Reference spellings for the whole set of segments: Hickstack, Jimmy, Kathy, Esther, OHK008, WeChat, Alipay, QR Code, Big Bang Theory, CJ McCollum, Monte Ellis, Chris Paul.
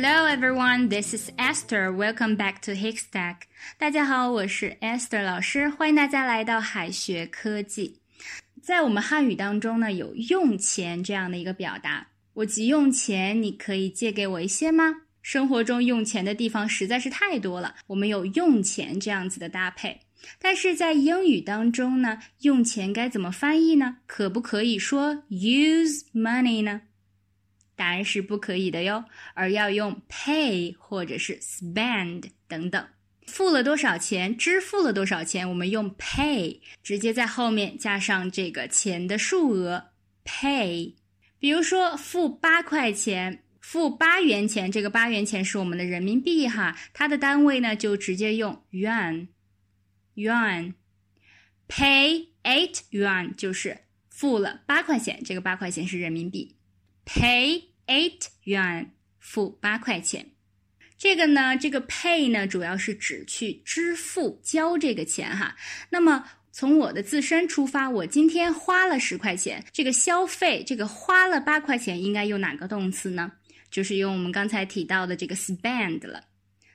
Hello everyone, this is Esther. Welcome back to Hickstack. 大家好，我是 Esther 老师，欢迎大家来到海学科技。在我们汉语当中呢，有用钱这样的一个表达。我急用钱，你可以借给我一些吗？生活中用钱的地方实在是太多了，我们有用钱这样子的搭配。但是在英语当中呢，用钱该怎么翻译呢？可不可以说 use money 呢？答案是不可以的哟，而要用 pay 或者是 spend 等等。付了多少钱，支付了多少钱，我们用 pay， 直接在后面加上这个钱的数额 pay。比如说付8块钱，付8元钱，这个8元钱是我们的人民币哈，它的单位呢就直接用 yuan。Pay 8 yuan 就是付了8块钱，这个8块钱是人民币。Pay 8 yuan， 付8块钱。这个 pay 呢，主要是指去支付交这个钱哈。那么从我的自身出发，我今天花了10块钱，这个消费，这个花了8块钱，应该用哪个动词呢？就是用我们刚才提到的这个 spend 了。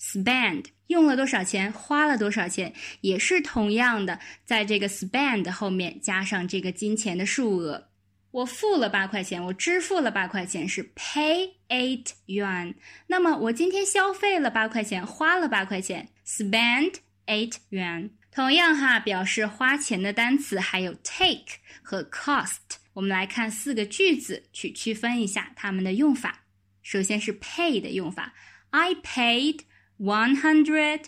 spend 用了多少钱，花了多少钱，也是同样的，在这个 spend 后面加上这个金钱的数额。我付了8块钱，我支付了8块钱是 pay 8 yuan。那么我今天消费了8块钱，花了8块钱 spend 8 yuan。同样哈，表示花钱的单词还有 take 和 cost。我们来看4个句子去区分一下它们的用法。首先是 pay 的用法。I paid 188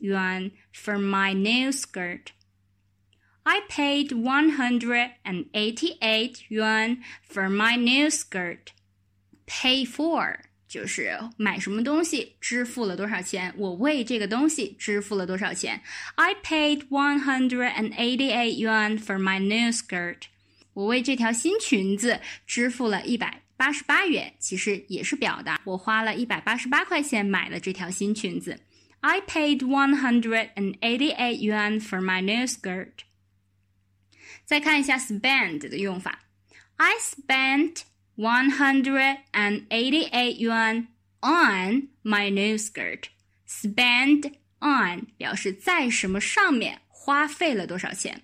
yuan for my new skirt.I paid 188 yuan for my new skirt. Pay for 就是买什么东西支付了多少钱，我为这个东西支付了多少钱。I paid 188 yuan for my new skirt. 我为这条新裙子支付了188元，其实也是表达我花了188块钱买了这条新裙子。I paid 188 yuan for my new skirt.再看一下 spend 的用法。 I spent 188 yuan on my new skirt. Spend on 表示在什么上面花费了多少钱。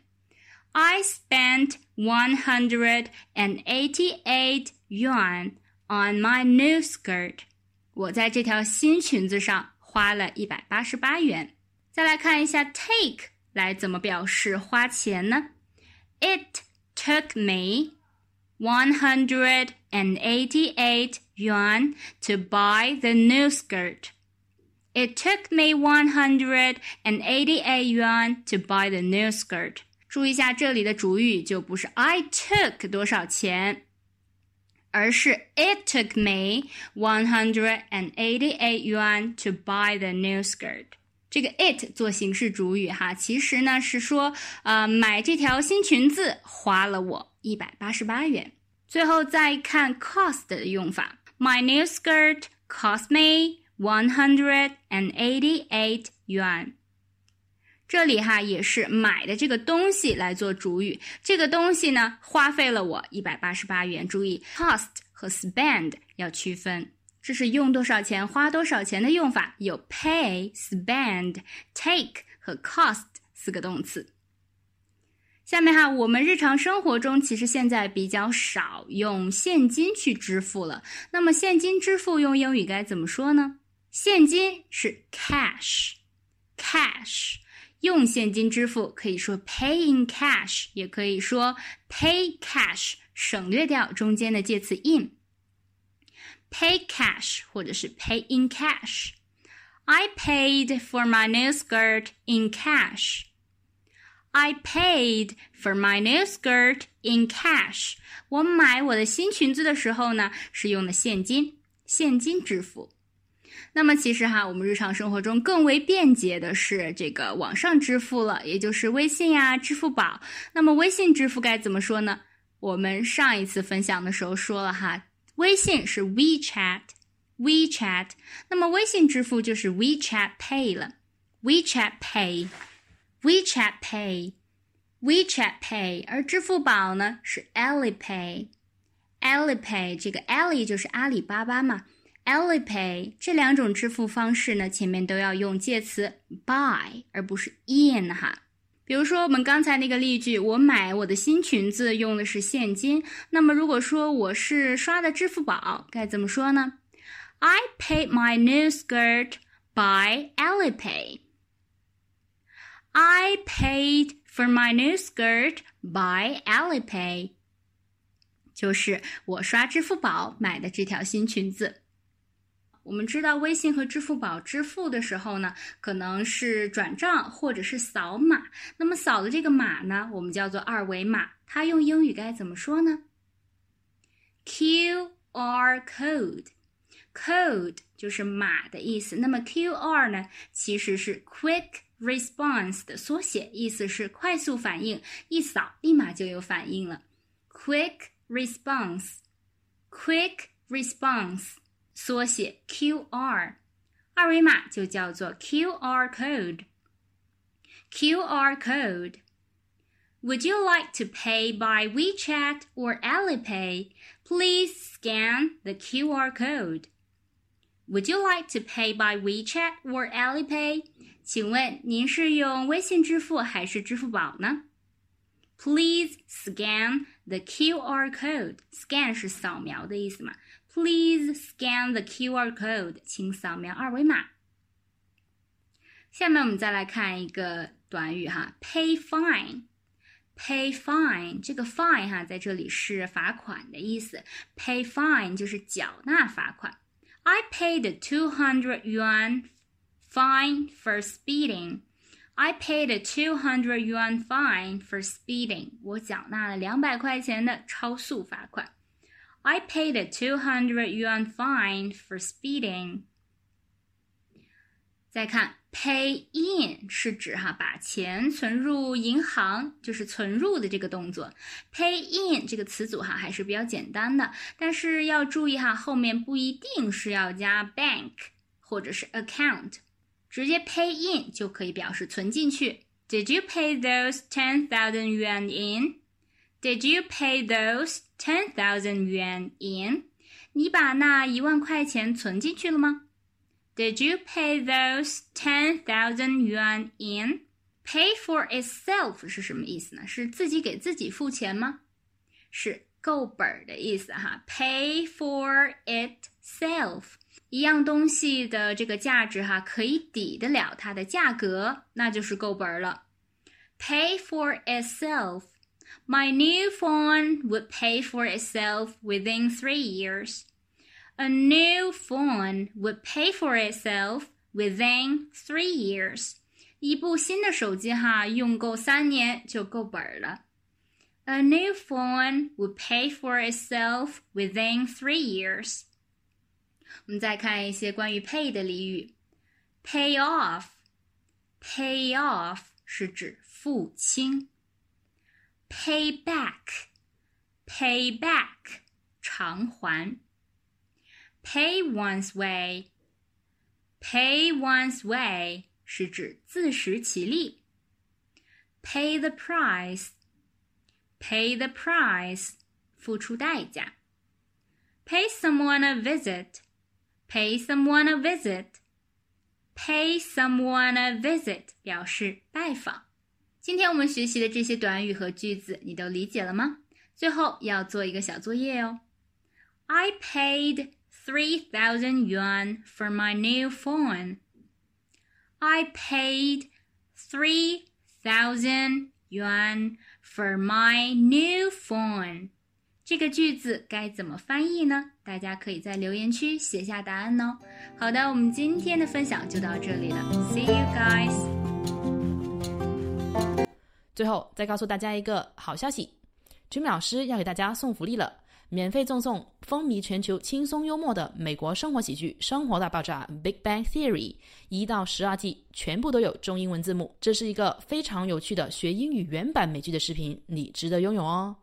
I spent 188 yuan on my new skirt. 我在这条新裙子上花了188元。再来看一下 take 来怎么表示花钱呢？It took me 188 yuan to buy the new skirt. It took me 188 yuan to buy the new skirt. 注意一下这里的主语就不是 I took 多少钱，而是 It took me 188 yuan to buy the new skirt.这个 it 做形式主语哈，其实呢是说买这条新裙子花了我188元。最后再看 cost 的用法。My new skirt cost me 188 yuan。这里哈也是买的这个东西来做主语。这个东西呢花费了我188元。注意 cost 和 spend 要区分。这是用多少钱花多少钱的用法，有 pay, spend, take 和 cost 4个动词。下面哈，我们日常生活中其实现在比较少用现金去支付了。那么现金支付用英语该怎么说呢？现金是 cash, cash。用现金支付可以说 pay in cash， 也可以说 pay cash， 省略掉中间的介词 in。Pay cash 或者是 pay in cash. I paid for my new skirt in cash. I paid for my new skirt in cash. 我买我的新裙子的时候呢，是用的现金支付。那么其实哈，我们日常生活中更为便捷的是这个网上支付了，也就是微信呀、支付宝。那么微信支付该怎么说呢？我们上一次分享的时候说了哈，微信是 WeChat， 那么微信支付就是 WeChat Pay 了。WeChat Pay， 而支付宝呢是 Alipay。这个 Ali 就是阿里巴巴嘛， Alipay 这两种支付方式呢，前面都要用介词 by 而不是 in 哈。比如说我们刚才那个例句，我买我的新裙子用的是现金，那么如果说我是刷的支付宝，该怎么说呢？ I paid my new skirt by Alipay. I paid for my new skirt by Alipay. 就是我刷支付宝买的这条新裙子。我们知道微信和支付宝支付的时候呢，可能是转账或者是扫码。那么扫的这个码呢，我们叫做二维码。它用英语该怎么说呢？ QR Code。Code 就是码的意思。那么 QR 呢，其实是 Quick Response 的缩写，意思是快速反应，一扫立马就有反应了。Quick Response。Quick Response。缩写 QR， 二维码就叫做 QR Code。QR Code。 Would you like to pay by WeChat or Alipay? Please scan the QR Code. Would you like to pay by WeChat or Alipay? 请问您是用微信支付还是支付宝呢？ Please scan the QR Code. Scan 是扫描的意思嘛。Please scan the QR code. 请扫描二维码。下面我们再来看一个短语哈 ，pay fine。pay fine 这个 fine 哈，在这里是罚款的意思。pay fine 就是缴纳罚款。I paid a 200 yuan fine for speeding. I paid a 200 yuan fine for speeding. 我缴纳了200块钱的超速罚款。I paid a 200 yuan fine for speeding. 再看 pay in 是指哈把钱存入银行，就是存入的这个动作。pay in 这个词组哈还是比较简单的，但是要注意哈，后面不一定是要加 bank 或者是 account， 直接 pay in 就可以表示存进去。Did you pay those 10,000 yuan in?Did you pay those 10,000 yuan in? 你把那1万块钱存进去了吗？ Did you pay those 10,000 yuan in? Pay for itself 是什么意思呢？是自己给自己付钱吗？是够本的意思哈。Pay for itself。一样东西的这个价值哈，可以抵得了它的价格，那就是够本了。Pay for itself.My new phone would pay for itself within 3 years. A new phone would pay for itself within 3 years. 一部新的手机哈，用够3年就够本了。A new phone would pay for itself within 3 years. 我们再看一些关于 pay 的俚语。Pay off. Pay off 是指付清。Pay back, pay back, 偿还。Pay one's way, pay one's way 是指自食其力。Pay the price, pay the price 付出代价。Pay someone a visit, pay someone a visit, pay someone a visit 表示拜访。今天我们学习的这些短语和句子，你都理解了吗？最后要做一个小作业哦。I paid 3,000 yuan for my new phone. I paid 3,000 yuan for my new phone. 这个句子该怎么翻译呢？大家可以在留言区写下答案哦。好的，我们今天的分享就到这里了。See you guys.最后再告诉大家一个好消息，Jimmy老师要给大家送福利了，免费赠送风靡全球轻松幽默的美国生活喜剧《生活大爆炸》Big Bang Theory 1到12季，全部都有中英文字幕，这是一个非常有趣的学英语原版美剧的视频，你值得拥有哦。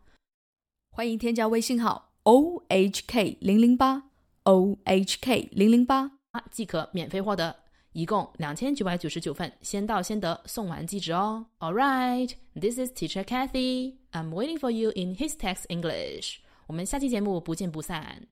欢迎添加微信号 OHK008 OHK008 即可免费获得。一共2999份，先到先得，送完即止哦。All right, this is Teacher Kathy. I'm waiting for you in Hickstack English. 我们下期节目不见不散。